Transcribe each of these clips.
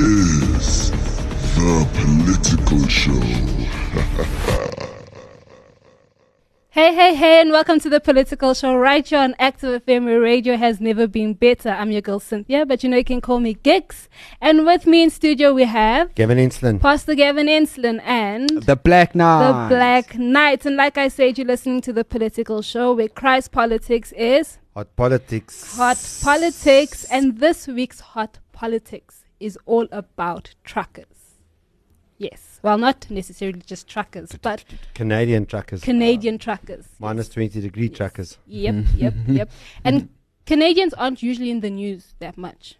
is The Political Show. Hey, hey, hey, and welcome to The Political Show, right here on Active FM, where radio has never been better. I'm your girl, Cynthia, but you know you can call me Gix. And with me in studio we have... Gavin Enslin. Pastor Gavin Enslin and... The Black Knight. The Black Knight. And like I said, you're listening to The Political Show, where Christ politics is... Hot politics. Hot politics. And this week's hot politics is all about truckers. Yes. Well, not necessarily just truckers, but... Canadian truckers. Canadian truckers. Minus 20-degree yes. Truckers. Yep, yep, yep. And Canadians aren't usually in the news that much.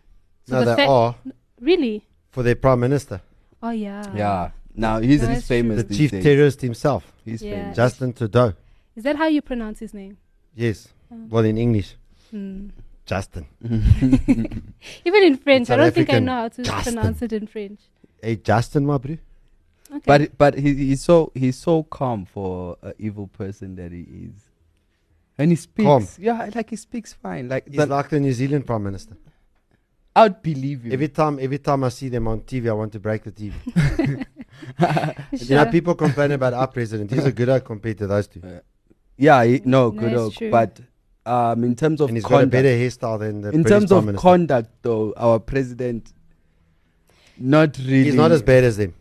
So no, they are. Really? For their Prime Minister. Oh, yeah. Yeah. Now, he's famous. The chief terrorist himself. He's famous. Justin Trudeau. Is that how you pronounce his name? Yes. Oh. Well, in English. Mm. Justin. Even in French. I don't think I know how to pronounce it in French. Hey, Justin, my bro. Okay. But he's so calm for an evil person that he is. And he speaks. Calm. Yeah, like he speaks fine. Like he's like the New Zealand Prime Minister. I would believe you. Every time I see them on TV, I want to break the TV. Sure. You know, people complain about our president. He's a good oak compared to those two. Yeah, good oak. But in terms of conduct. And he's got a better hairstyle than the British Prime Minister. In terms of conduct, though, our president, not really. He's not as bad as them.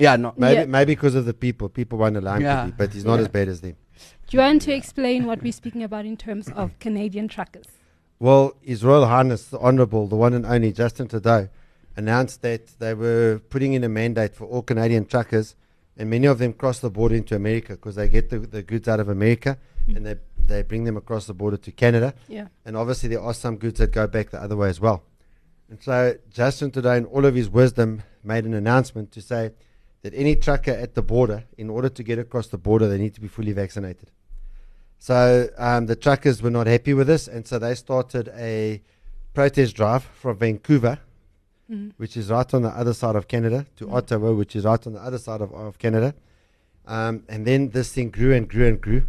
Yeah, maybe because of the people. People won't align with him, but he's not as bad as them. Do you want to explain what we're speaking about in terms of Canadian truckers? Well, His Royal Highness, the Honourable, the one and only Justin Trudeau, announced that they were putting in a mandate for all Canadian truckers, and many of them cross the border into America because they get the goods out of America and they bring them across the border to Canada. Yeah. And obviously there are some goods that go back the other way as well. And so Justin Trudeau, in all of his wisdom, made an announcement to say that any trucker at the border, in order to get across the border, they need to be fully vaccinated. So the truckers were not happy with this, and so they started a protest drive from Vancouver, which is right on the other side of Canada, to Ottawa, which is right on the other side of Canada. And then this thing grew and grew and grew.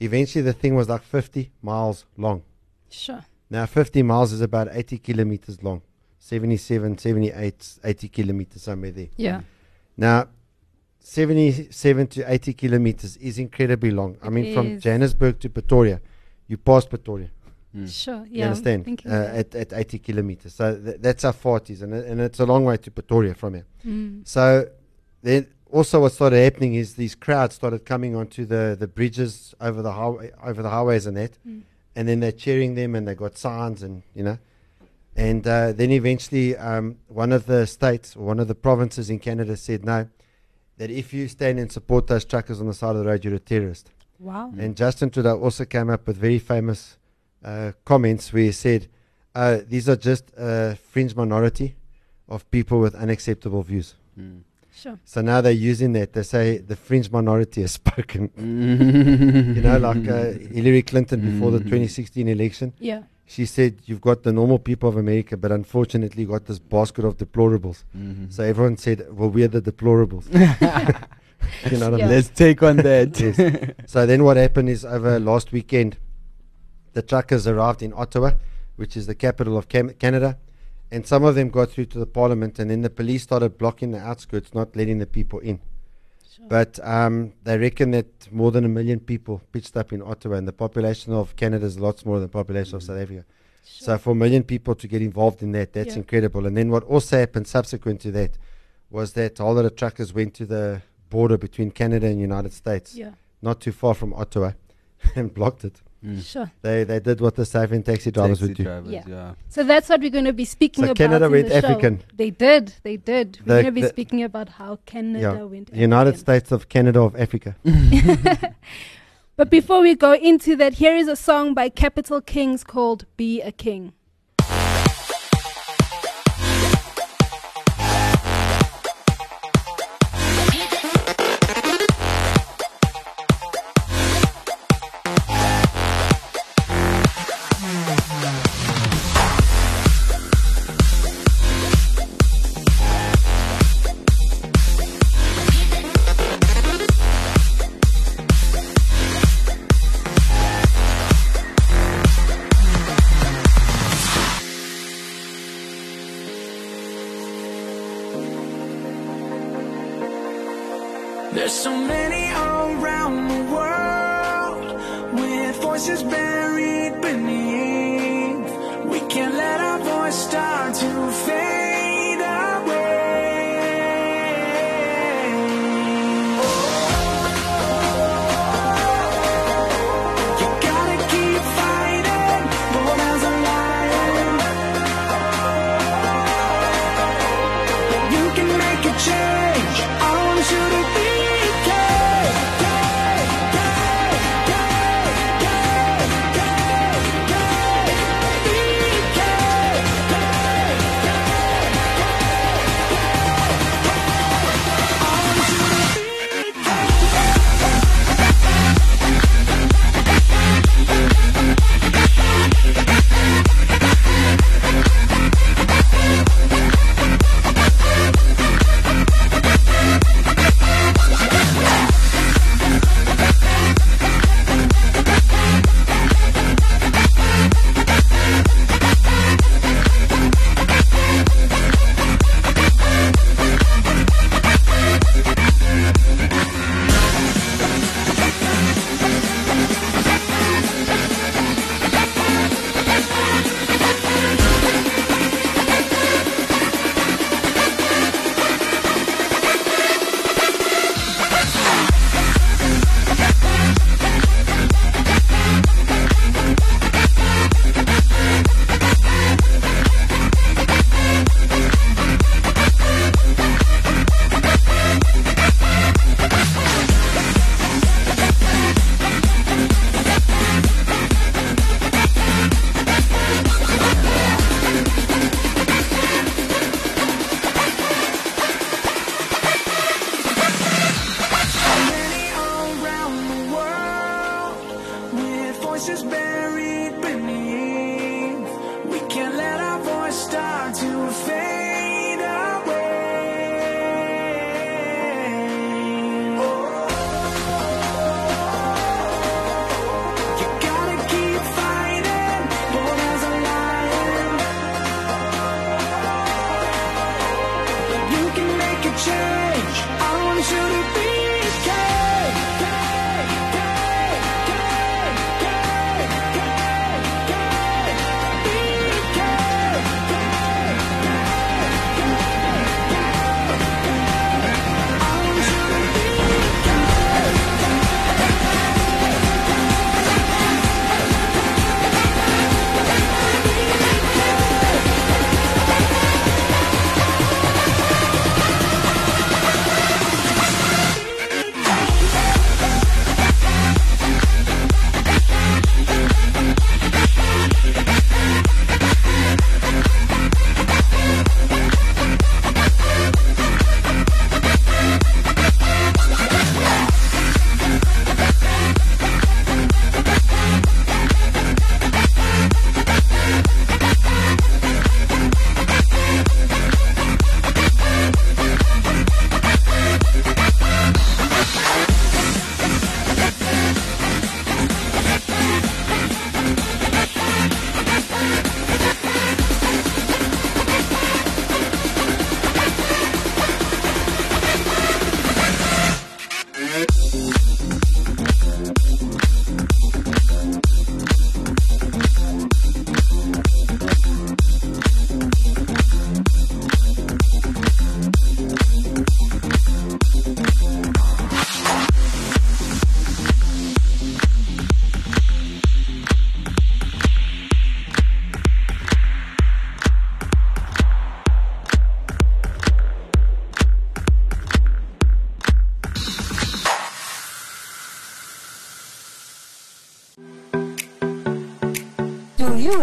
Eventually the thing was like 50 miles long. Sure. Now 50 miles is about 80 kilometers long. 77, 78, 80 kilometers, somewhere there. Yeah. Now, 77 to 80 kilometers is incredibly long. I mean, from Johannesburg to Pretoria, you pass Pretoria. Mm. Sure, yeah. You understand? At 80 kilometers. So that's how far it is, and it's a long way to Pretoria from here. Mm. So then also what started happening is these crowds started coming onto the bridges over the highways and that, and then they're cheering them, and they got signs and, you know. And then eventually one of the states, or one of the provinces in Canada said no, that if you stand and support those truckers on the side of the road, you're a terrorist. Wow. And Justin Trudeau also came up with very famous comments where he said, these are just a fringe minority of people with unacceptable views. Mm. Sure. So now they're using that. They say the fringe minority has spoken. You know, like Hillary Clinton before the 2016 election. Yeah. She said, you've got the normal people of America, but unfortunately you got this basket of deplorables. Mm-hmm. So everyone said, well, we're the deplorables. You know what I mean? Let's take on that. Yes. So then what happened is over last weekend, the truckers arrived in Ottawa, which is the capital of Canada, and some of them got through to the parliament, and then the police started blocking the outskirts, not letting the people in. Sure. But they reckon that more than 1 million people pitched up in Ottawa, and the population of Canada is lots more than the population of South Africa. Sure. So for 1 million people to get involved in that, that's incredible. And then what also happened subsequent to that was that a whole lot of truckers went to the border between Canada and United States, not too far from Ottawa, and blocked it. Mm. Sure. They did what the Safavian taxi drivers would do. So that's what we're going to be speaking about. So Canada went African. They did. We're going to be speaking about how Canada went African. United States of Canada of Africa. But before we go into that, here is a song by Capital Kings called Be a King. There's so many all around the world with voices buried beneath. We can't let our voice start to fade.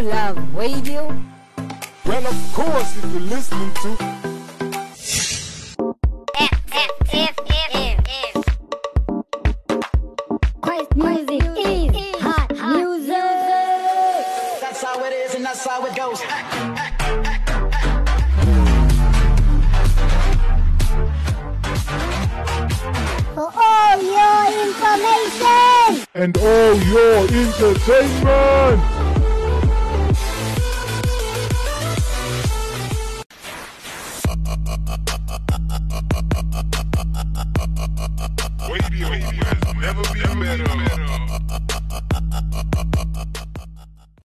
Love radio? Well, of course, if you're listening to FM. Christ music is hot music. That's how it is and that's how it goes. For all your information and all your entertainment.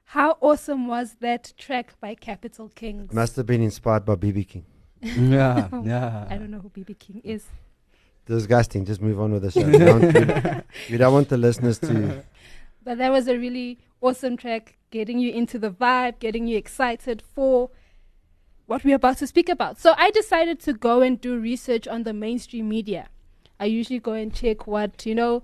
How awesome was that track by Capital Kings? Must have been inspired by BB King. Yeah, yeah. I don't know who BB King is. Disgusting. Just move on with the show. We don't want the listeners to. But that was a really awesome track, getting you into the vibe, getting you excited for what we're about to speak about. So I decided to go and do research on the mainstream media. I usually go and check what, the...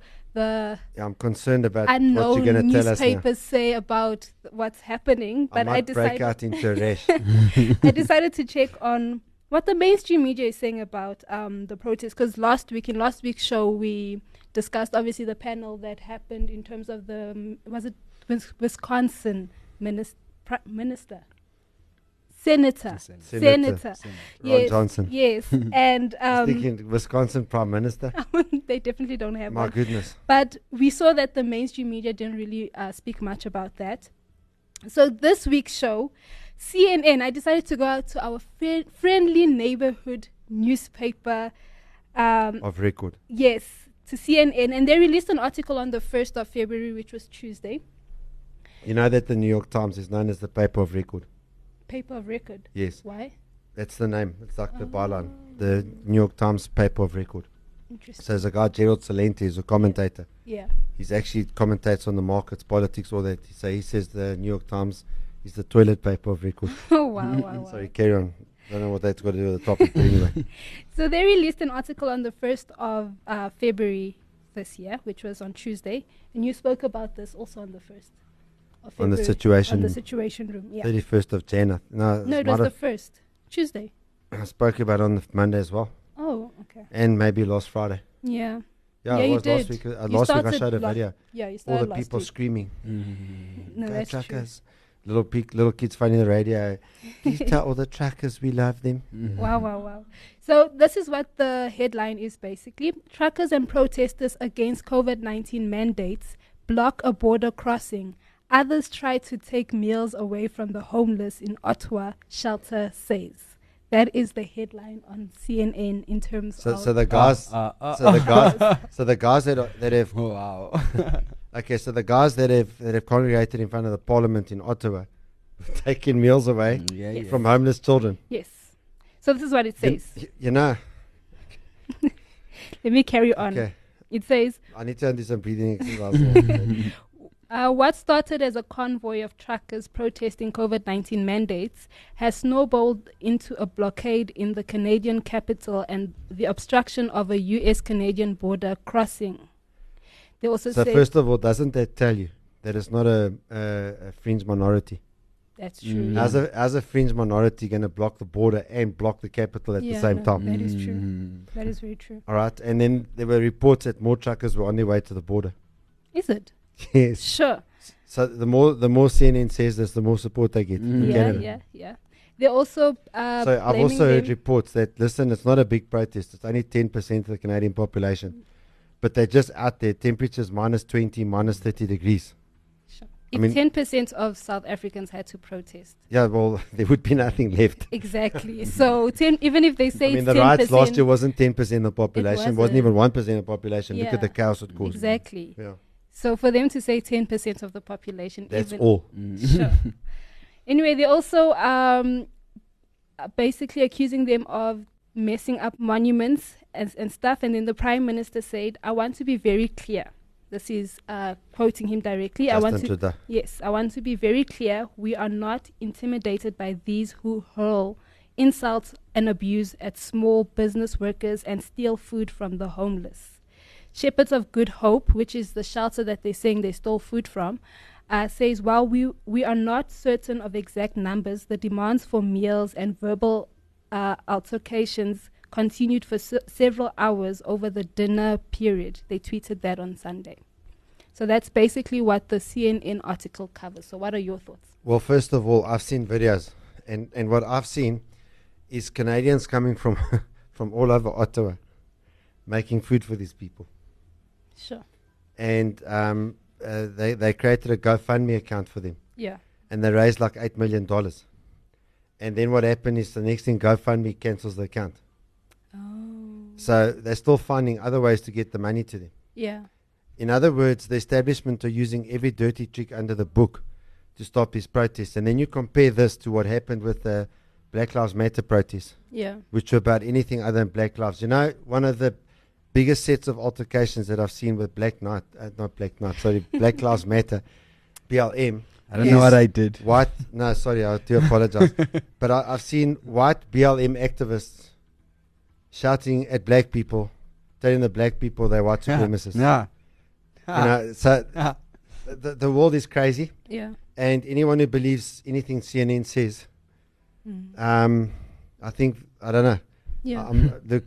Yeah, I'm concerned about what you're going to tell us now. Newspapers say about what's happening. But I decided break out into a rash. I decided to check on what the mainstream media is saying about the protest. Because in last week's show, we discussed, obviously, the panel that happened in terms of the... was it Wisconsin minister? Senator. Ron Johnson. Yes. And speaking Wisconsin Prime Minister. They definitely don't have one. My goodness. But we saw that the mainstream media didn't really speak much about that. So this week's show, CNN, I decided to go out to our friendly neighborhood newspaper. Of record. Yes, to CNN. And they released an article on the 1st of February, which was Tuesday. You know that the New York Times is known as the paper of record. Paper of record? Yes. Why? That's the name. It's like the byline. The New York Times paper of record. Interesting. So there's a guy, Gerald Celente, who's a commentator. Yeah. He's actually commentates on the markets, politics, all that. So he says the New York Times is the toilet paper of record. Oh, wow. Sorry, carry on. I don't know what that's got to do with the topic, but anyway. So they released an article on the 1st of February this year, which was on Tuesday. And you spoke about this also on the 1st. On the situation room. 31st of January. No, it was the 1st. Tuesday. I spoke about it on the Monday as well. Oh, okay. And maybe last Friday. Yeah. Yeah, you did. Last week I showed a video. Yeah, you started last week. All the people screaming. Mm-hmm. No, that's truckers. True. Little kids finding the radio. Please tell all the truckers we love them. Mm-hmm. Wow. So this is what the headline is basically. Truckers and protesters against COVID-19 mandates block a border crossing. Others try to take meals away from the homeless in Ottawa, shelter says. That is the headline on CNN in terms of... So the guys that have... Wow. Okay, so the guys that have congregated in front of the parliament in Ottawa have taken meals away from homeless children. Yes. So this is what it says. Let me carry on. Okay. It says... I need to do some breathing exercises. What started as a convoy of truckers protesting COVID-19 mandates has snowballed into a blockade in the Canadian capital and the obstruction of a U.S.-Canadian border crossing. They also say, first of all, doesn't that tell you that it's not a fringe minority? That's true. Mm. Yeah. How's a fringe minority going to block the border and block the capital at the same time? That is true. Mm. That is very true. All right. And then there were reports that more truckers were on their way to the border. Is it? Yes. Sure. So the more CNN says this, the more support they get. Mm. Yeah. They also so I've also heard reports that it's not a big protest. It's only 10% of the Canadian population, but they're just out there. Temperatures -20, -30 degrees. Sure. If 10% of South Africans had to protest, there would be nothing left. Exactly. So even if they say, the riots last year wasn't 10% of the population. It wasn't even 1% of the population. Yeah. Look at the chaos it caused. Exactly. Yeah. So for them to say 10% of the population... That's all. Sure. Anyway, they're also basically accusing them of messing up monuments and stuff. And then the Prime Minister said, I want to be very clear. This is quoting him directly. I want to be very clear. We are not intimidated by these who hurl insults and abuse at small business workers and steal food from the homeless. Shepherds of Good Hope, which is the shelter that they're saying they stole food from, says, while we are not certain of exact numbers, the demands for meals and verbal altercations continued for several hours over the dinner period. They tweeted that on Sunday. So that's basically what the CNN article covers. So what are your thoughts? Well, first of all, I've seen videos. And what I've seen is Canadians coming from, from all over Ottawa making food for these people. Sure. And they created a GoFundMe account for them. Yeah. And they raised like $8 million. And then what happened is the next thing, GoFundMe cancels the account. Oh. So they're still finding other ways to get the money to them. Yeah. In other words, the establishment are using every dirty trick under the book to stop these protests. And then you compare this to what happened with the Black Lives Matter protests. Yeah. Which were about anything other than black lives. You know, one of the biggest sets of altercations that I've seen with Black Lives Matter, BLM. I don't know what I did. I do apologize. But I've seen white BLM activists shouting at black people, telling the black people they're white supremacists. Yeah. The world is crazy. Yeah. And anyone who believes anything CNN says, look,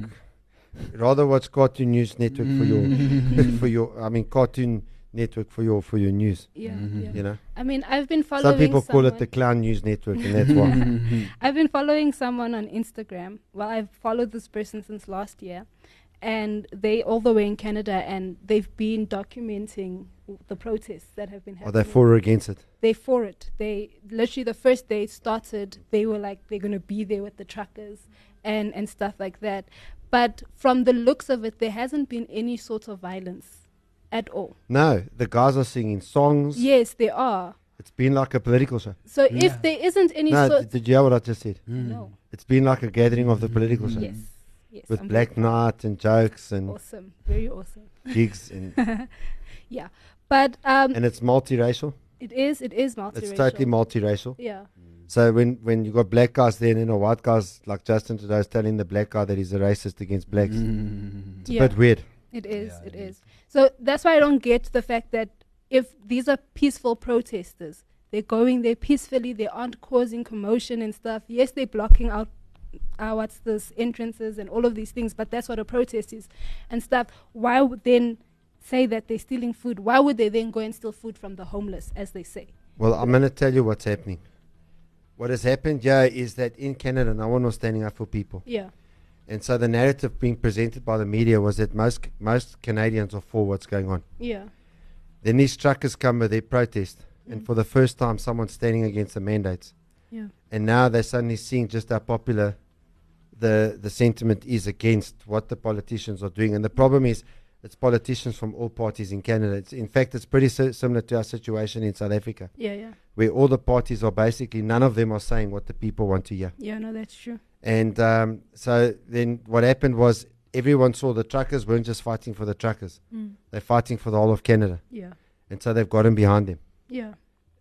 rather watch Cartoon News Network for your news. Yeah, yeah. You know. I mean, I've been following. Some people call it the Clown News Network, and that's why. I've been following someone on Instagram. Well, I've followed this person since last year, and they all the way in Canada, and they've been documenting the protests that have been happening. Are they for or against it? They're for it. They literally the first day it started, they were like they're going to be there with the truckers and stuff like that. But from the looks of it, there hasn't been any sort of violence at all. No, the guys are singing songs. Yes, they are. It's been like a political show. So if there isn't any did you hear what I just said? No. It's been like a gathering of the political show. Yes. Yes, with Black Knight and jokes and awesome, very awesome gigs and yeah, but and it's multiracial. It is multiracial. It's totally multiracial. Yeah. So when you got black guys there and then white guys like Justin Trudeau is telling the black guy that he's a racist against blacks, it's a bit weird. It is. Yeah, it is. So that's why I don't get the fact that if these are peaceful protesters, they're going there peacefully. They aren't causing commotion and stuff. Yes, they're blocking out. Entrances and all of these things, but that's what a protest is and stuff. Why would then say that they're stealing food? Why would they then go and steal food from the homeless, as they say? Well, I'm going to tell you what's happening. What has happened here is that in Canada, no one was standing up for people. Yeah. And so the narrative being presented by the media was that most Canadians are for what's going on. Yeah. Then these truckers come with their protest, and for the first time, someone's standing against the mandates. Yeah. And now they're suddenly seeing just how popular the sentiment is against what the politicians are doing. And the problem is it's politicians from all parties in Canada. In fact, it's pretty similar to our situation in South Africa. Yeah, yeah. Where all the parties are basically, none of them are saying what the people want to hear. Yeah, no, that's true. And so then what happened was everyone saw the truckers weren't just fighting for the truckers. They're fighting for the whole of Canada. Yeah. And so they've gotten behind them. Yeah.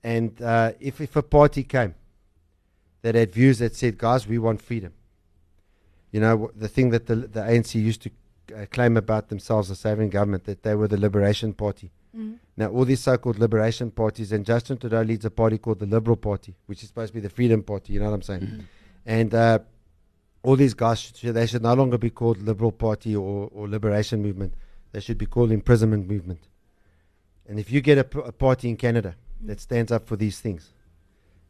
And if a party came that had views that said, guys, we want freedom, you know, the thing that the ANC used to claim about themselves, the sovereign government, that they were the Liberation Party. Now, all these so-called Liberation Parties, and Justin Trudeau leads a party called the Liberal Party, which is supposed to be the Freedom Party, you know what I'm saying? And all these guys, they should no longer be called Liberal Party or Liberation Movement. They should be called Imprisonment Movement. And if you get a party in Canada that stands up for these things,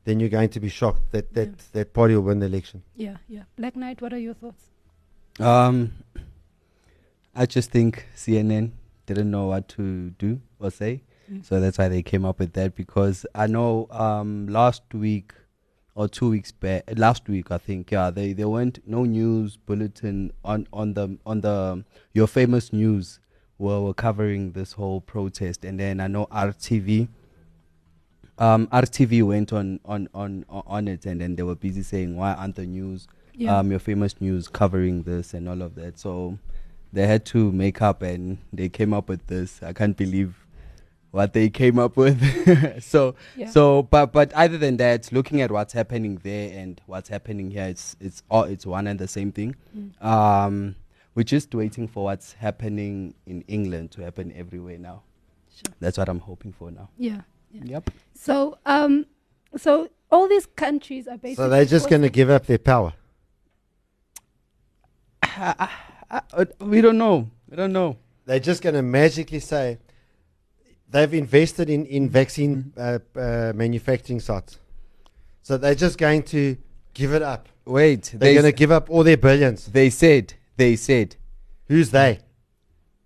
then you're going to be shocked that party will win the election. Yeah, yeah. Black Knight, what are your thoughts? I just think CNN didn't know what to do or say. So that's why they came up with that, because I know last week, there weren't no news bulletin on the Your Famous News were covering this whole protest. And then I know RTV went on it, and then they were busy saying, why aren't the news, Your Famous News, covering this and all of that? So they had to make up, and they came up with this. I can't believe what they came up with. But other than that, looking at what's happening there and what's happening here, it's one and the same thing. We're just waiting for what's happening in England to happen everywhere now. Sure. That's what I'm hoping for now. Yeah. Yep. So, so all these countries are basically. So they're just going to give up their power. We don't know. They're just going to magically say they've invested in vaccine manufacturing sites. So they're just going to give it up. Wait, they're going to give up all their billions. They said. Who's they?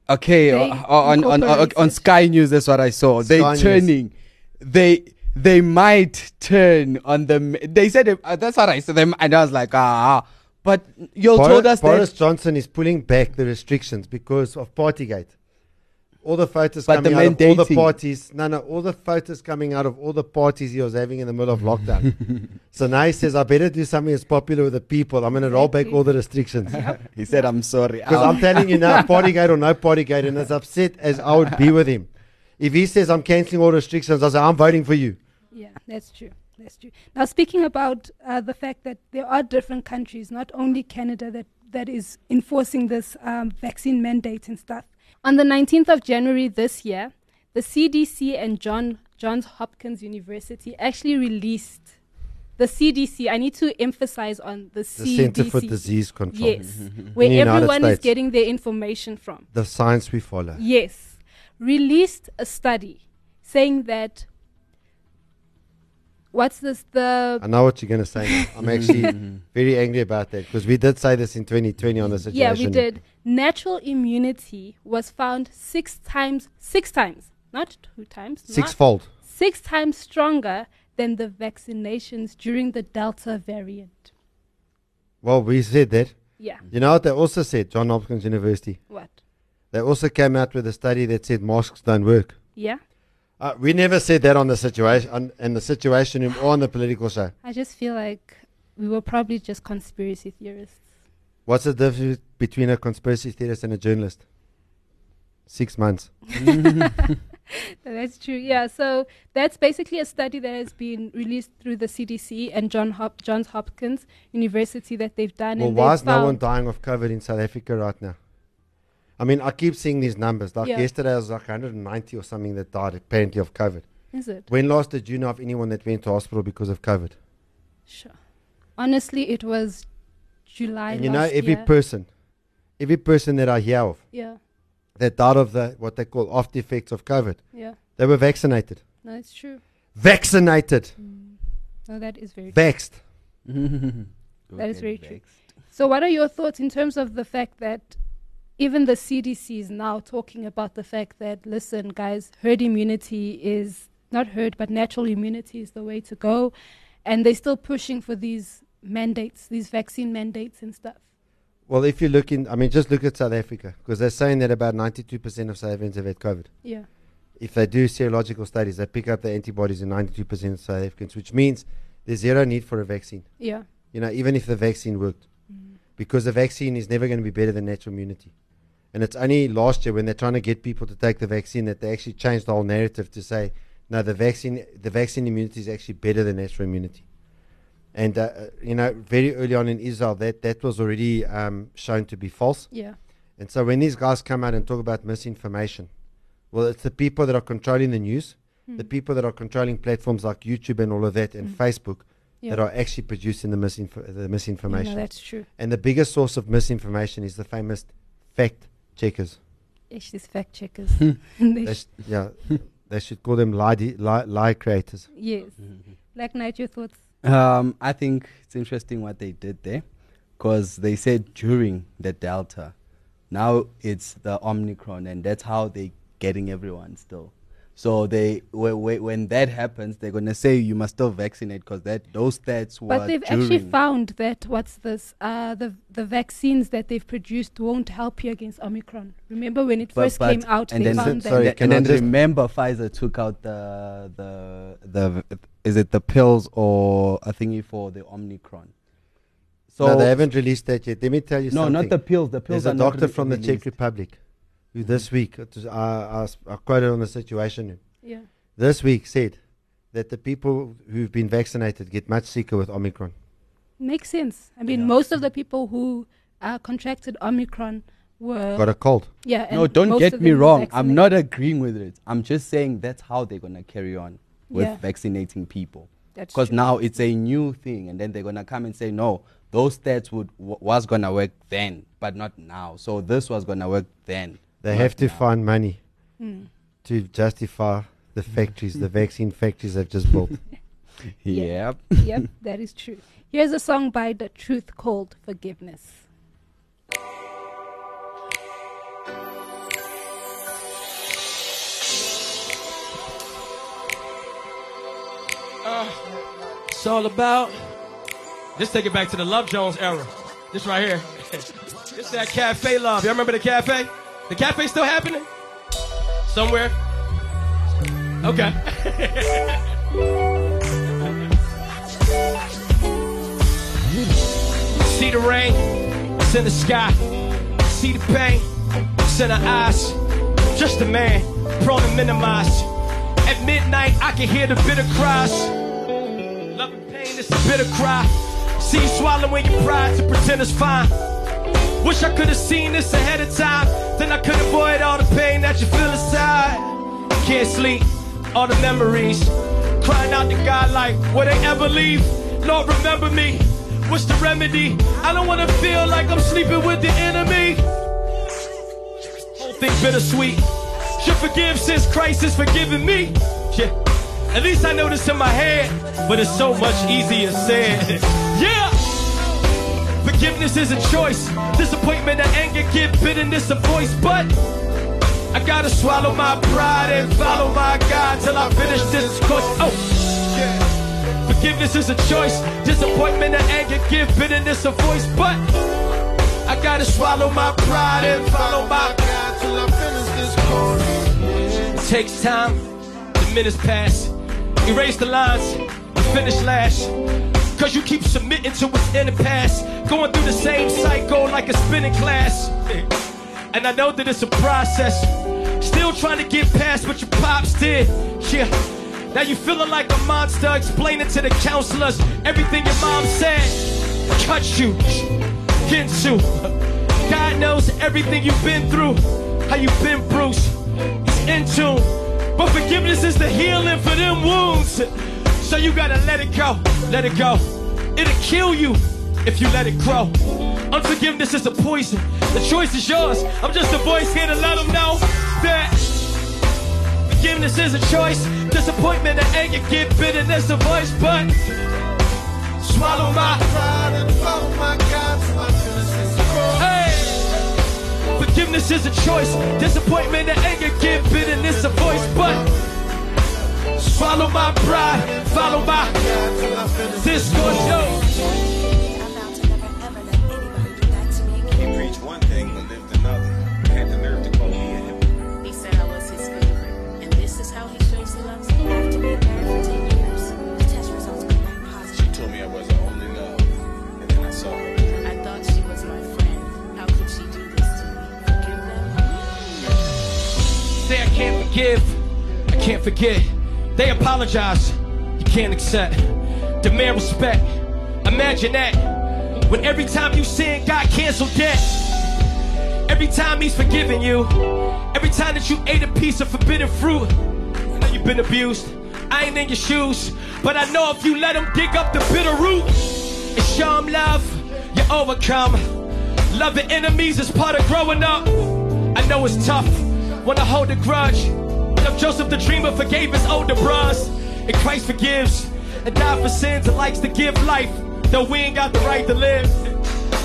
Okay, on Sky News, that's what I saw. They're turning. They they might turn on them. They said, that's what I said them. And I was like, But you told us that Boris Johnson is pulling back the restrictions because of Partygate. All the photos coming out of all the parties. No, all the photos coming out of all the parties he was having in the middle of lockdown. So now he says, I better do something that's popular with the people. I'm going to roll back all the restrictions. He said, I'm sorry. Because I'm telling you now, Partygate or no Partygate, and as upset as I would be with him, if he says, I'm cancelling all restrictions, I say, I'm voting for you. Yeah, that's true. That's true. Now, speaking about the fact that there are different countries, not only Canada, that is enforcing this vaccine mandate and stuff. On the 19th of January this year, the CDC and Johns Hopkins University actually released the CDC. I need to emphasize on the CDC. The Center for Disease Control. Yes, where everyone is getting their information from. The science we follow. Yes. Released a study saying that I know what you're going to say. I'm actually very angry about that because we did say this in 2020 on the situation. Yeah, we did. Natural immunity was found six times, not two times. Sixfold. 6 times stronger than the vaccinations during the Delta variant. Well, we said that. Yeah. You know what they also said, Johns Hopkins University? What? They also came out with a study that said masks don't work. Yeah. We never said that on the situation, in the Situation Room or on the Political Show. I just feel like we were probably just conspiracy theorists. What's the difference between a conspiracy theorist and a journalist? 6 months. That's true. Yeah. So that's basically a study that has been released through the CDC and Johns Hopkins University that they've done. Well, why is no one dying of COVID in South Africa right now? I mean, I keep seeing these numbers. Yesterday, it was like 190 or something that died apparently of COVID. Is it? When last did you know of anyone that went to hospital because of COVID? Sure. Honestly, it was July and last year. Every person that I hear of, that died of what they call after effects of COVID, they were vaccinated. No, it's true. Vaccinated. No, that is very Vaxxed. True. That is very true. So what are your thoughts in terms of the fact that even the CDC is now talking about the fact that, listen, guys, herd immunity is not herd, but natural immunity is the way to go. And they're still pushing for these mandates, these vaccine mandates and stuff. Well, if you look just look at South Africa, because they're saying that about 92% of South Africans have had COVID. Yeah. If they do serological studies, they pick up the antibodies in 92% of South Africans, which means there's zero need for a vaccine. Yeah. You know, even if the vaccine worked, because the vaccine is never going to be better than natural immunity. And it's only last year when they're trying to get people to take the vaccine that they actually changed the whole narrative to say, no, the vaccine immunity is actually better than natural immunity. And, very early on in Israel, that was already shown to be false. Yeah. And so when these guys come out and talk about misinformation, well, it's the people that are controlling the news, the people that are controlling platforms like YouTube and all of that and Facebook that are actually producing the misinformation. No, that's true. And the biggest source of misinformation is the famous fact checkers. Yes, these fact checkers. They should call them lie creators. Yes. Black Knight, your thoughts? I think it's interesting what they did there, because they said during the Delta, now it's the Omicron, and that's how they getting everyone still. So they when that happens, they're gonna say you must still vaccinate because those stats were. But they've actually found that the vaccines that they've produced won't help you against Omicron. Remember when it first came out, and they found that. Sorry, and then remember Pfizer took out the is it the pills or a thingy for the Omicron? So no, they haven't released that yet. Let me tell you something. No, not the pills. The pills. There's a doctor from the Czech Republic. This week, I quoted on the Situation. Yeah. This week said that the people who've been vaccinated get much sicker with Omicron. Makes sense. I mean, most of the people who contracted Omicron got a cold. Yeah. And no, don't get me wrong. I'm not agreeing with it. I'm just saying that's how they're gonna carry on with vaccinating people. That's because now it's a new thing, and then they're gonna come and say no. Those stats was gonna work then, but not now. So this was gonna work then. They have to find money to justify the factories, the vaccine factories they've just built. Yep. Yep, that is true. Here's a song by The Truth called Forgiveness. it's all about. Let's take it back to the Love Jones era. This right here. It's that cafe love. Y'all remember the cafe? The cafe still happening? Somewhere? Okay. See the rain? It's in the sky. See the pain? It's in our eyes. Just a man, prone to minimize. At midnight, I can hear the bitter cries. Love and pain, it's a bitter cry. See you swallowing your pride to pretend it's fine. Wish I could have seen this ahead of time. Then I could avoid all the pain that you feel inside. Can't sleep, all the memories. Crying out to God like, will they ever leave? Lord, remember me. What's the remedy? I don't want to feel like I'm sleeping with the enemy. Whole thing bittersweet. Should forgive since Christ has forgiven me. Yeah. At least I know this in my head. But it's so much easier said. Yeah! Forgiveness is a choice. Disappointment and anger give bitterness a voice. But I gotta swallow my pride and follow my God till I finish this course. Oh, yeah. Forgiveness is a choice. Disappointment and anger give bitterness a voice. But I gotta swallow my pride and follow my God till I finish this course. It takes time. The minutes pass. Erase the lines. Finish last. Cause you keep submitting to what's in the past. Going through the same cycle like a spinning class. And I know that it's a process. Still trying to get past what your pops did. Yeah. Now you feeling like a monster. Explaining to the counselors everything your mom said. Cut you. Get to. God knows everything you've been through. How you've been bruised. It's in tune. But forgiveness is the healing for them wounds. So you gotta let it go, let it go. It'll kill you if you let it grow. Unforgiveness is a poison. The choice is yours. I'm just a voice here to let them know that forgiveness is a choice. Disappointment and anger give bitterness a voice, but swallow my pride and follow my God. Hey, forgiveness is a choice. Disappointment and anger give bitterness a voice, but follow my pride, follow my discord. I vowed to never ever let anybody do that to me again. He preached one thing but lived another. Had the nerve to call me a hypocrite. He said I was his favorite. And this is how he shows he loves me. After being married for 10 years, the test results came back positive. She told me I was her only love. And then I saw her. I thought she was my friend. How could she do this to me? Forgive them? Say I can't forgive. I can't forget. They apologize, you can't accept. Demand respect, imagine that. When every time you sin, God canceled debt. Every time he's forgiven you. Every time that you ate a piece of forbidden fruit. I know you've been abused, I ain't in your shoes. But I know if you let him dig up the bitter root and show him love, you overcome. Loving enemies is part of growing up. I know it's tough when I hold a grudge. Joseph the dreamer forgave his older bros, and Christ forgives and died for sins and likes to give life, though we ain't got the right to live.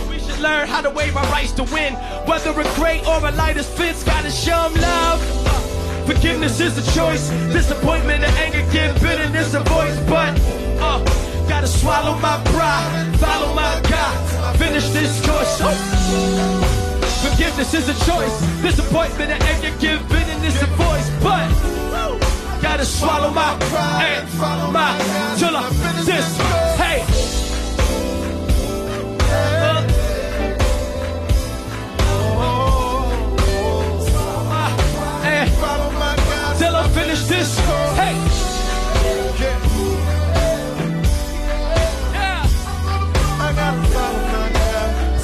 We should learn how to waive our rights to win, whether a great or a light as fits. Gotta show him love. Forgiveness is a choice. Disappointment and anger give bitterness a voice, but gotta swallow my pride, follow my God, finish this course. Forgiveness is a choice. Disappointment and anger give bitterness a voice, but gotta swallow my pride and follow my till I finish this. Hey, swallow my pride and follow my God till I finish this. Hey.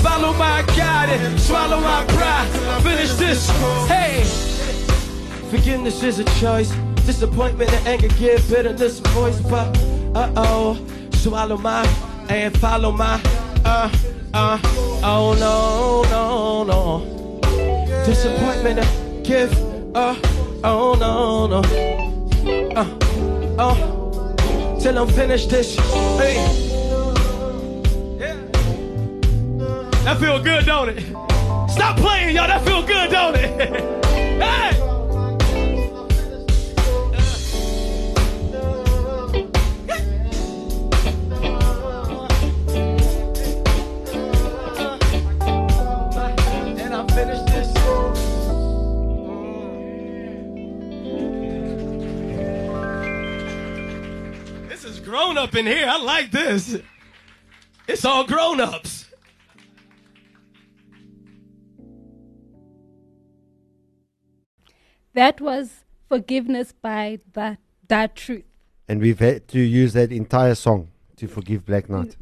Follow my God and swallow my pride. Finish this. Hey. Forgiveness is a choice. Disappointment and anger give bitterness a voice, but swallow my and follow my oh no. Disappointment and give oh no. Till I'm finished this. Hey. That feel good, don't it? Stop playing, y'all. That feel good, don't it? Hey! up in here. I like this. It's all grown-ups. That was Forgiveness by That Truth. And we've had to use that entire song to forgive Black Knight.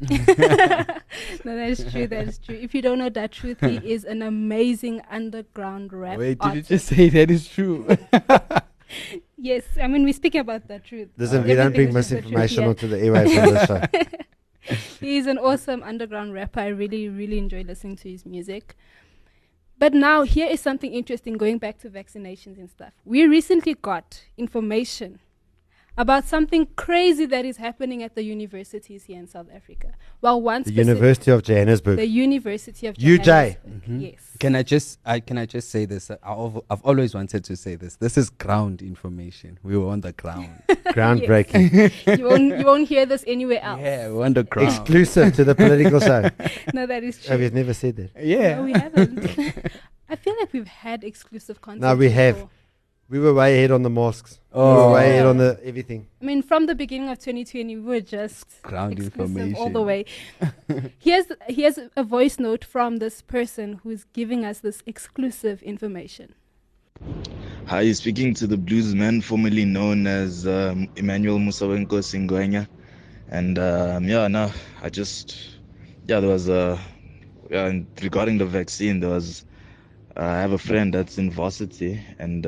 No, that's true, that's true. If you don't know That Truth, he is an amazing underground rap artist. Wait, did you just say that is true? Yes, I mean, we're speaking about That Truth. Listen, we don't bring misinformation onto the airwaves on this show. He's an awesome underground rapper. I really, really enjoy listening to his music. But now here is something interesting, going back to vaccinations and stuff. We recently got information about something crazy that is happening at the universities here in South Africa. Well, one the University of Johannesburg. The University of Johannesburg. Mm-hmm. Yes. Can I just say this? I've always wanted to say this. This is ground information. We were on the ground. Groundbreaking. You won't hear this anywhere else. Yeah, we're on the ground. Exclusive to the political show. No, that is true. We've never said that. Yeah. No, we haven't. I feel like we've had exclusive content. No, we have. Before. We were way ahead on the masks. Oh. We were way ahead on the everything. I mean, from the beginning of 2020, we were just ground information all the way. Here's a voice note from this person who's giving us this exclusive information. Hi, you're speaking to the bluesman formerly known as Emmanuel Musawenko Singuanya. And regarding the vaccine, there was. I have a friend that's in varsity, and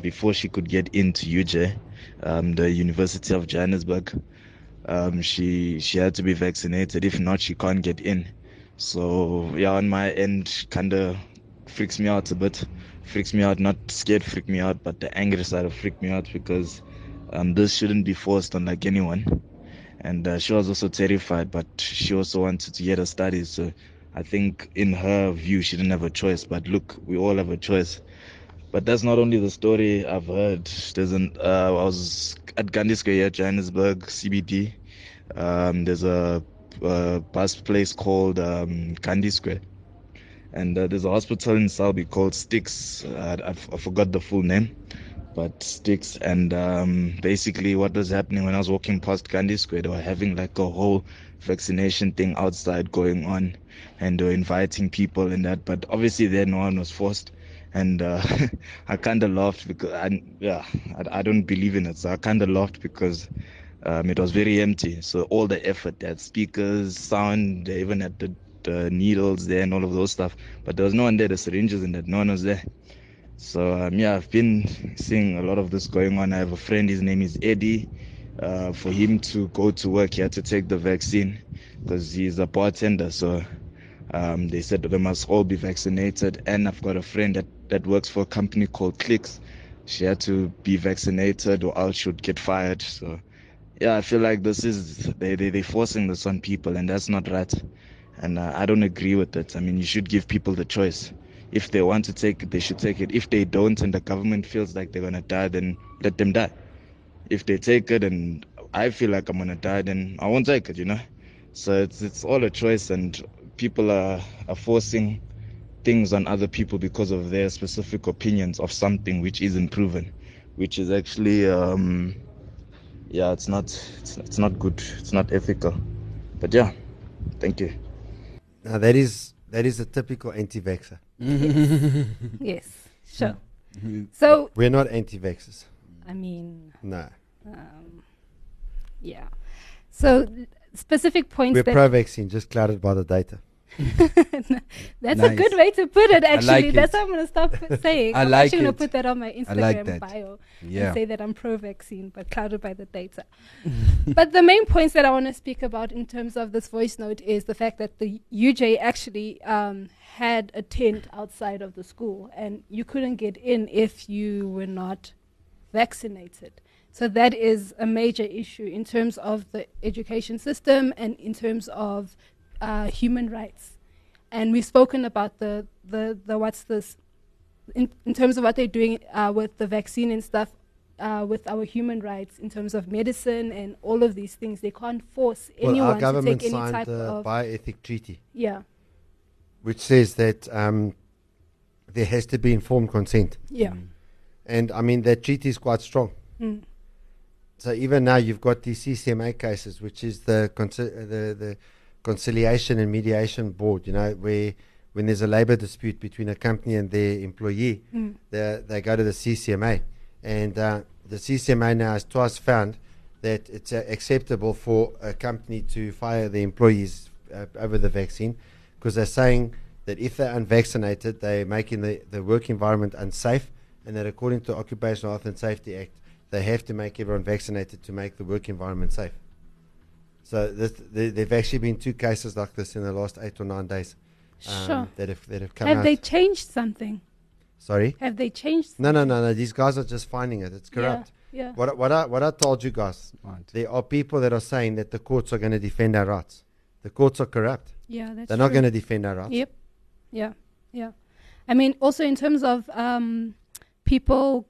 before she could get into UJ, the University of Johannesburg, she had to be vaccinated. If not, she can't get in. So yeah, on my end, kind of freaks me out a bit. Freaks me out, not scared freak me out, but the angry side of freak me out, because this shouldn't be forced on like anyone. And she was also terrified, but she also wanted to get her studies. So I think in her view, she didn't have a choice. But look, we all have a choice. But that's not only the story I've heard. There's I was at Gandhi Square, Johannesburg, CBD. There's a bus place called Gandhi Square. And there's a hospital in Selby called Sticks. I forgot the full name, but Sticks. And basically what was happening when I was walking past Gandhi Square, they were having like a whole vaccination thing outside going on, and they were inviting people and that, but obviously there no one was forced. And I kind of laughed because I don't believe in it, so I kind of laughed because it was very empty. So all the effort, they had speakers, sound, they even had the needles there and all of those stuff, but there was no one there, the syringes and that, no one was there. So I've been seeing a lot of this going on. I have a friend, his name is Eddie. For him to go to work, he had to take the vaccine because he's a bartender. So they said that they must all be vaccinated. And I've got a friend that works for a company called Clicks. She had to be vaccinated or else she'd get fired. So yeah, I feel like this is they're forcing this on people, and that's not right. And I don't agree with it. I mean, you should give people the choice. If they want to take it, they should take it. If they don't and the government feels like they're going to die, then let them die. If they take it and I feel like I'm gonna die, then I won't take it, you know. So it's all a choice, and people are forcing things on other people because of their specific opinions of something which isn't proven, which is actually it's not good, it's not ethical. But yeah, thank you. Now that is a typical anti-vaxxer. Yes. Yes, sure. So we're not anti-vaxxers. I mean, no. Yeah. So specific points. We're pro-vaccine, just clouded by the data. No, that's nice. A good way to put it. Actually, like that's it. What I'm gonna stop saying. I'm like actually gonna put that on my Instagram bio and say that I'm pro-vaccine, but clouded by the data. But the main points that I want to speak about in terms of this voice note is the fact that the UJ actually had a tent outside of the school, and you couldn't get in if you were not vaccinated. So that is a major issue in terms of the education system and in terms of human rights. And we've spoken about the what's this in terms of what they're doing with the vaccine and stuff with our human rights in terms of medicine and all of these things. They can't force anyone to take any type of bioethic treaty. Yeah, which says that there has to be informed consent. Yeah. Mm. And I mean, that treaty is quite strong. Mm. So even now you've got these CCMA cases, which is the Conciliation and Mediation Board, you know, where when there's a labor dispute between a company and their employee, they go to the CCMA. And the CCMA now has twice found that it's acceptable for a company to fire their employees over the vaccine, because they're saying that if they're unvaccinated, they're making the work environment unsafe, and that according to the Occupational Health and Safety Act, they have to make everyone vaccinated to make the work environment safe. So there've actually been two cases like this in the last 8 or 9 days that have come out. Have they changed something? Sorry? Have they changed something? No. These guys are just finding it. It's corrupt. Yeah. What I told you guys, there are people that are saying that the courts are going to defend our rights. The courts are corrupt. Yeah, that's They're not going to defend our rights. Yep. Yeah. I mean, also in terms of people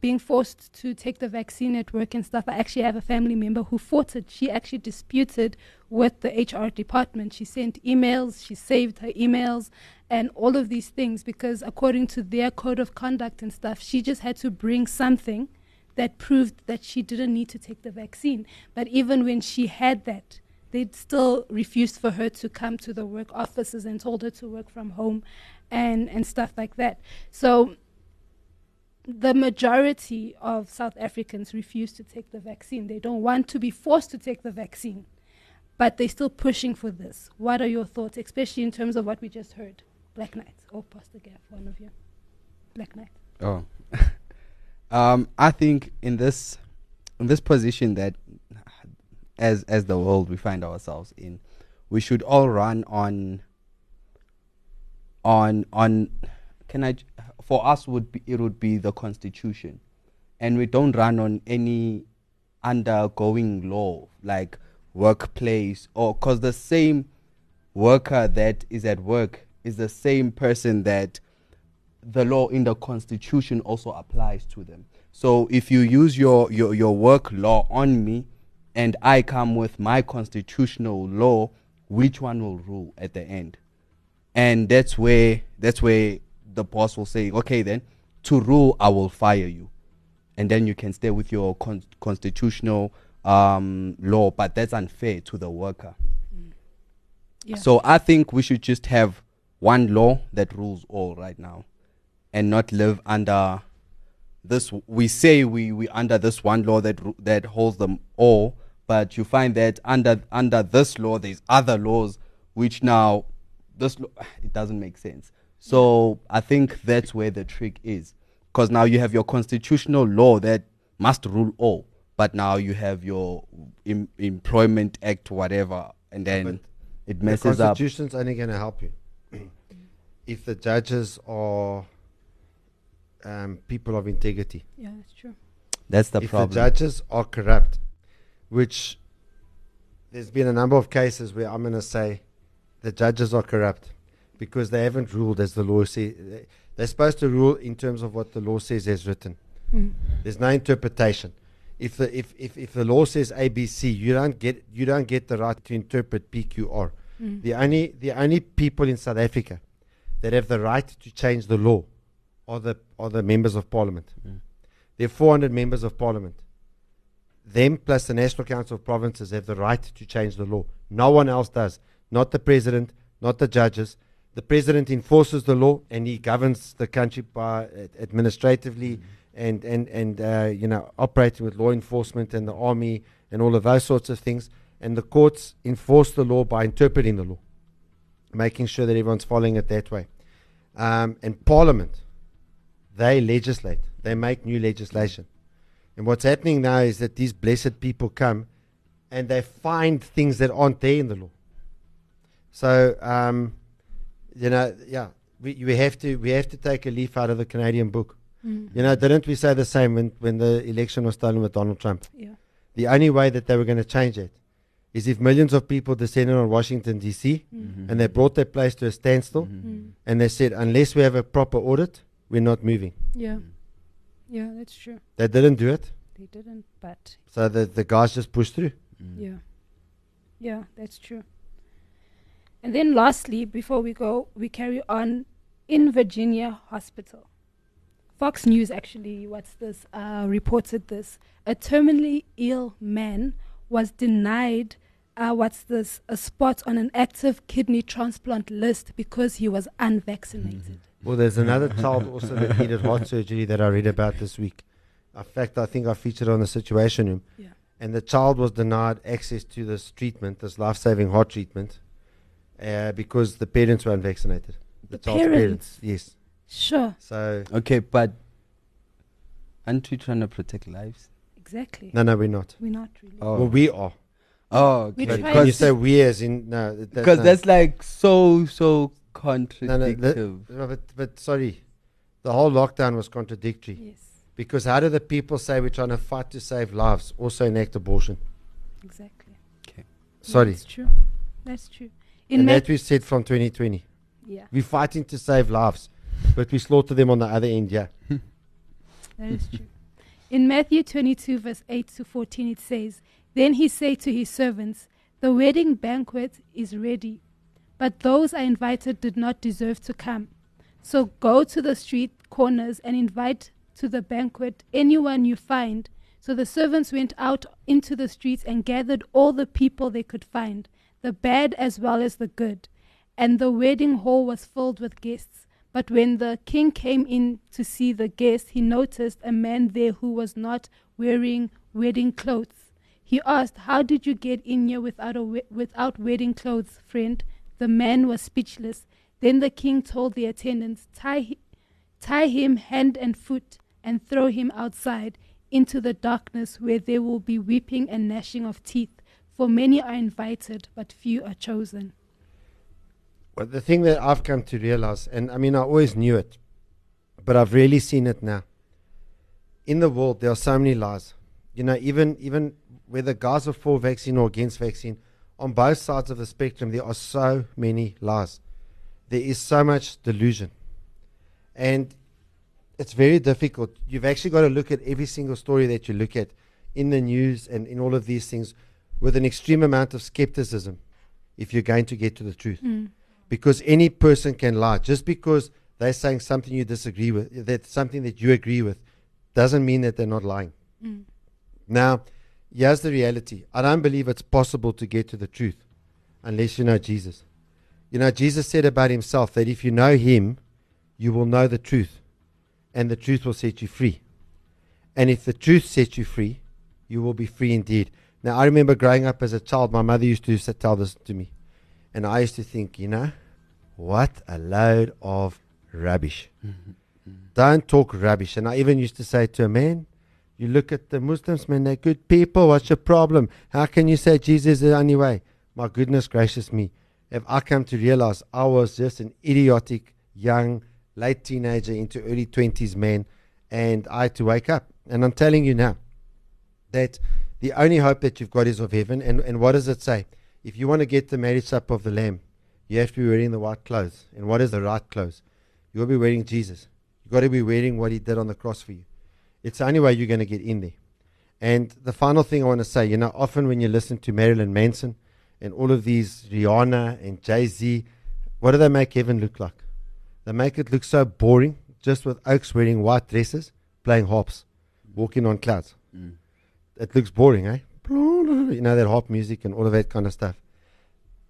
being forced to take the vaccine at work and stuff. I actually have a family member who fought it. She actually disputed with the HR department. She sent emails, she saved her emails and all of these things, because according to their code of conduct and stuff, she just had to bring something that proved that she didn't need to take the vaccine. But even when she had that, they'd still refused for her to come to the work offices and told her to work from home and stuff like that. So the majority of South Africans refuse to take the vaccine. They don't want to be forced to take the vaccine, but they're still pushing for this. What are your thoughts, especially in terms of what we just heard? Black Knight, or Pastor Gav, one of you. Black Knight. Oh, I think in this position that as the world we find ourselves in, we should all run on. For us, it would be the Constitution, and we don't run on any undergoing law like workplace, or because the same worker that is at work is the same person that the law in the Constitution also applies to them. So if you use your work law on me, and I come with my constitutional law, which one will rule at the end? And that's where the boss will say, okay, then to rule, I will fire you, and then you can stay with your constitutional law. But that's unfair to the worker. Yeah. So I think we should just have one law that rules all right now, and not live under this. We say we under this one law that holds them all, but you find that under this law, there's other laws which now it doesn't make sense. So I think that's where the trick is, because now you have your constitutional law that must rule all, but now you have your Employment Act, whatever, and then it messes up. The Constitution's only going to help you if the judges are people of integrity. Yeah, that's true. That's the problem. If the judges are corrupt, which there's been a number of cases where I'm going to say the judges are corrupt, because they haven't ruled as the law says. They're supposed to rule in terms of what the law says as written. There's no interpretation. If the law says ABC, you don't get the right to interpret PQR. The only people in South Africa that have the right to change the law are the members of parliament. There are 400 members of parliament. Them plus the National Council of Provinces have the right to change the law. No one else does. Not the president, not the judges. The president enforces the law, and he governs the country by administratively and operating with law enforcement and the army and all of those sorts of things. And the courts enforce the law by interpreting the law, making sure that everyone's following it that way. And Parliament, they legislate. They make new legislation. And what's happening now is that these blessed people come and they find things that aren't there in the law. So we have to take a leaf out of the Canadian book. You know, didn't we say the same when the election was stolen with Donald Trump? Yeah. The only way that they were going to change it is if millions of people descended on Washington, D.C., and they brought their place to a standstill, and they said, unless we have a proper audit, we're not moving. Yeah. Yeah, that's true. They didn't do it. They didn't, but... So the guys just pushed through. Yeah. Yeah, that's true. And then lastly, before we go, we carry on in Virginia Hospital. Fox News actually, reported this. A terminally ill man was denied a spot on an active kidney transplant list because he was unvaccinated. Well, there's another child also that needed heart surgery that I read about this week. In fact, I think I featured on the Situation Room. Yeah. And the child was denied access to this treatment, this life-saving heart treatment, because the parents were unvaccinated. The child's parents? Yes. Sure. So okay, but aren't we trying to protect lives? Exactly. No, we're not. We're not really. Oh. Well, we are. Oh, okay. Because you say we as in no, because that's like so contradictory. But sorry, the whole lockdown was contradictory. Yes. Because how do the people say we're trying to fight to save lives also enact abortion? Exactly. Okay. Sorry. That's true. That's true. And that we said from 2020. Yeah. We're fighting to save lives, but we slaughter them on the other end. Yeah. That is true. In Matthew 22 verse 8 to 14, it says, "Then he said to his servants, 'The wedding banquet is ready, but those I invited did not deserve to come. So go to the street corners and invite to the banquet anyone you find.' So the servants went out into the streets and gathered all the people they could find, the bad as well as the good. And the wedding hall was filled with guests. But when the king came in to see the guests, he noticed a man there who was not wearing wedding clothes. He asked, 'How did you get in here without wedding clothes, friend?' The man was speechless. Then the king told the attendants, 'Tie him hand and foot and throw him outside into the darkness where there will be weeping and gnashing of teeth, for many are invited, but few are chosen.'" Well, the thing that I've come to realize, and I mean, I always knew it, but I've really seen it now. In the world, there are so many lies. You know, even whether guys are for vaccine or against vaccine, on both sides of the spectrum, there are so many lies. There is so much delusion. And it's very difficult. You've actually got to look at every single story that you look at in the news and in all of these things with an extreme amount of skepticism if you're going to get to the truth. Mm. Because any person can lie. Just because they're saying something you disagree with, that's something that you agree with, doesn't mean that they're not lying. Mm. Now, here's the reality. I don't believe it's possible to get to the truth unless you know Jesus. You know, Jesus said about himself that if you know him, you will know the truth, and the truth will set you free. And if the truth sets you free, you will be free indeed. Now, I remember growing up as a child, my mother used to tell this to me, and I used to think, you know, what a load of rubbish. Don't talk rubbish. And I even used to say to a man, "You look at the Muslims, man, they're good people. What's your problem? How can you say Jesus is the only way?" My goodness gracious me. Have I come to realize I was just an idiotic, young, late teenager into early 20s man, and I had to wake up. And I'm telling you now that the only hope that you've got is of heaven. And what does it say? If you want to get the marriage supper of the Lamb, you have to be wearing the white clothes. And what is the right clothes? You'll be wearing Jesus. You've got to be wearing what he did on the cross for you. It's the only way you're going to get in there. And the final thing I want to say, you know, often when you listen to Marilyn Manson and all of these, Rihanna and Jay-Z, what do they make heaven look like? They make it look so boring, just with oaks wearing white dresses, playing harps, walking on clouds. Mm. It looks boring, eh? You know, that harp music and all of that kind of stuff.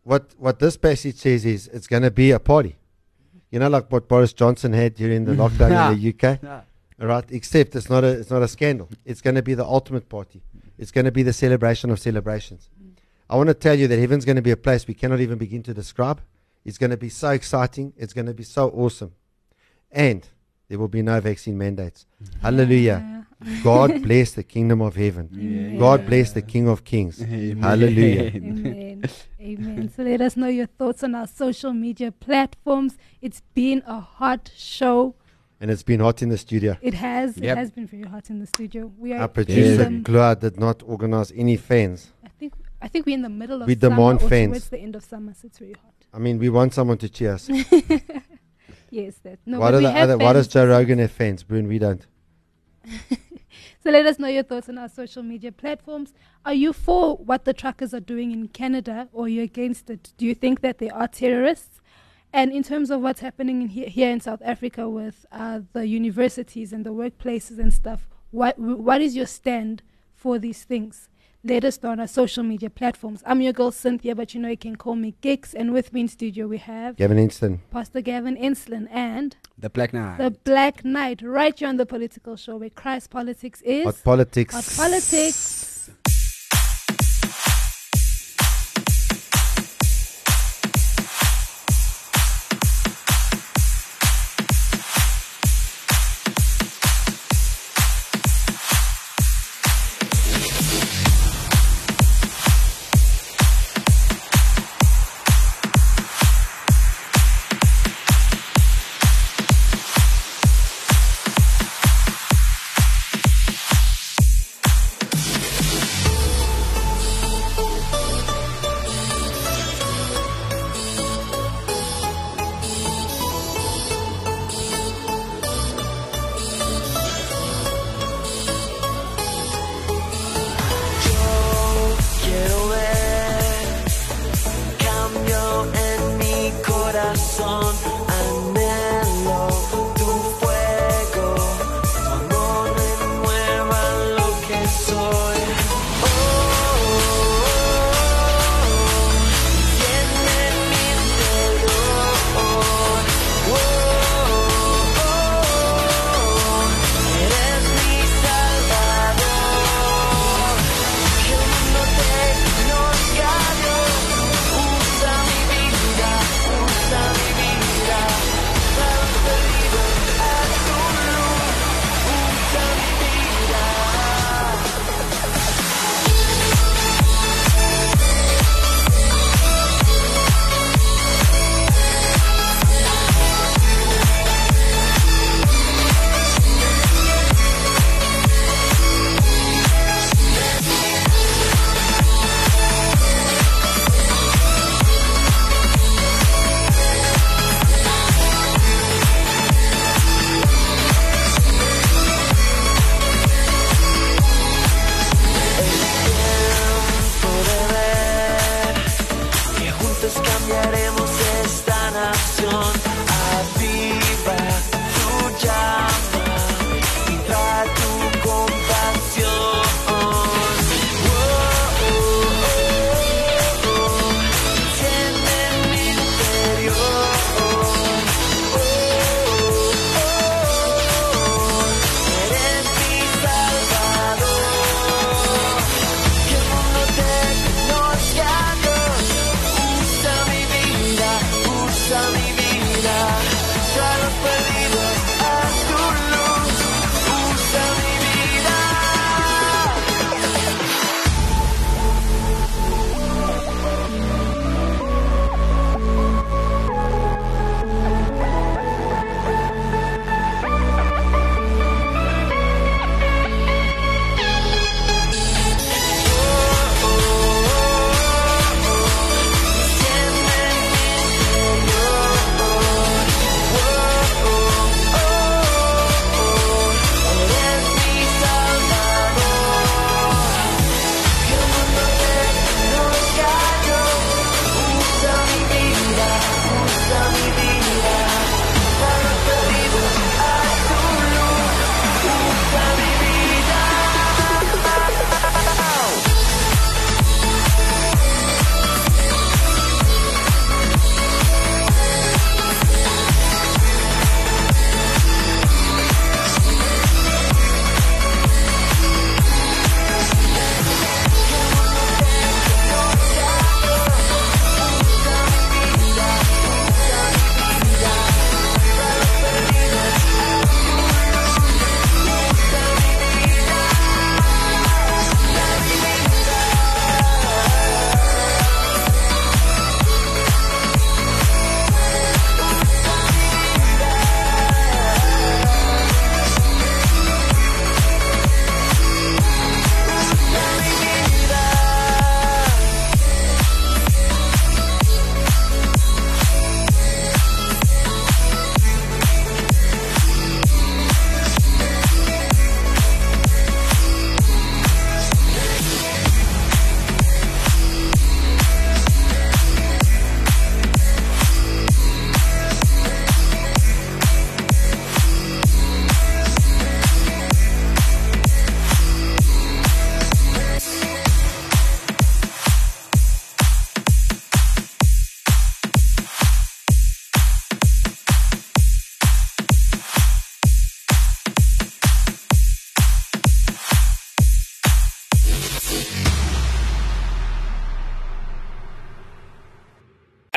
What this passage says is it's going to be a party. You know, like what Boris Johnson had during the lockdown in the UK? Nah. All right, except it's not a scandal. It's going to be the ultimate party. It's going to be the celebration of celebrations. I want to tell you that heaven's going to be a place we cannot even begin to describe. It's going to be so exciting. It's going to be so awesome. And there will be no vaccine mandates. Hallelujah. God bless the kingdom of heaven. Amen. God bless the King of Kings. Amen. Hallelujah. Amen. Amen. So let us know your thoughts on our social media platforms. It's been a hot show. And it's been hot in the studio. It has. Yep. It has been very hot in the studio. Our producer, Gloire, did not organize any fans. I think we're in the middle of summer. We demand fans. Towards the end of summer, so it's very hot. I mean, we want someone to cheer us. Yes, that. No, why does Joe Rogan have fans, Bruin? We don't. So let us know your thoughts on our social media platforms. Are you for what the truckers are doing in Canada, or are you against it? Do you think that they are terrorists? And in terms of what's happening in here in South Africa with the universities and the workplaces and stuff, what is your stand for these things? Let us know on our social media platforms. I'm your girl, Cynthia, but you know you can call me Gix. And with me in studio, we have... Gavin Enslin. Pastor Gavin Enslin and... The Black Knight. The Black Knight, right here on The Political Show, where Christ politics is... Hot politics. Hot politics.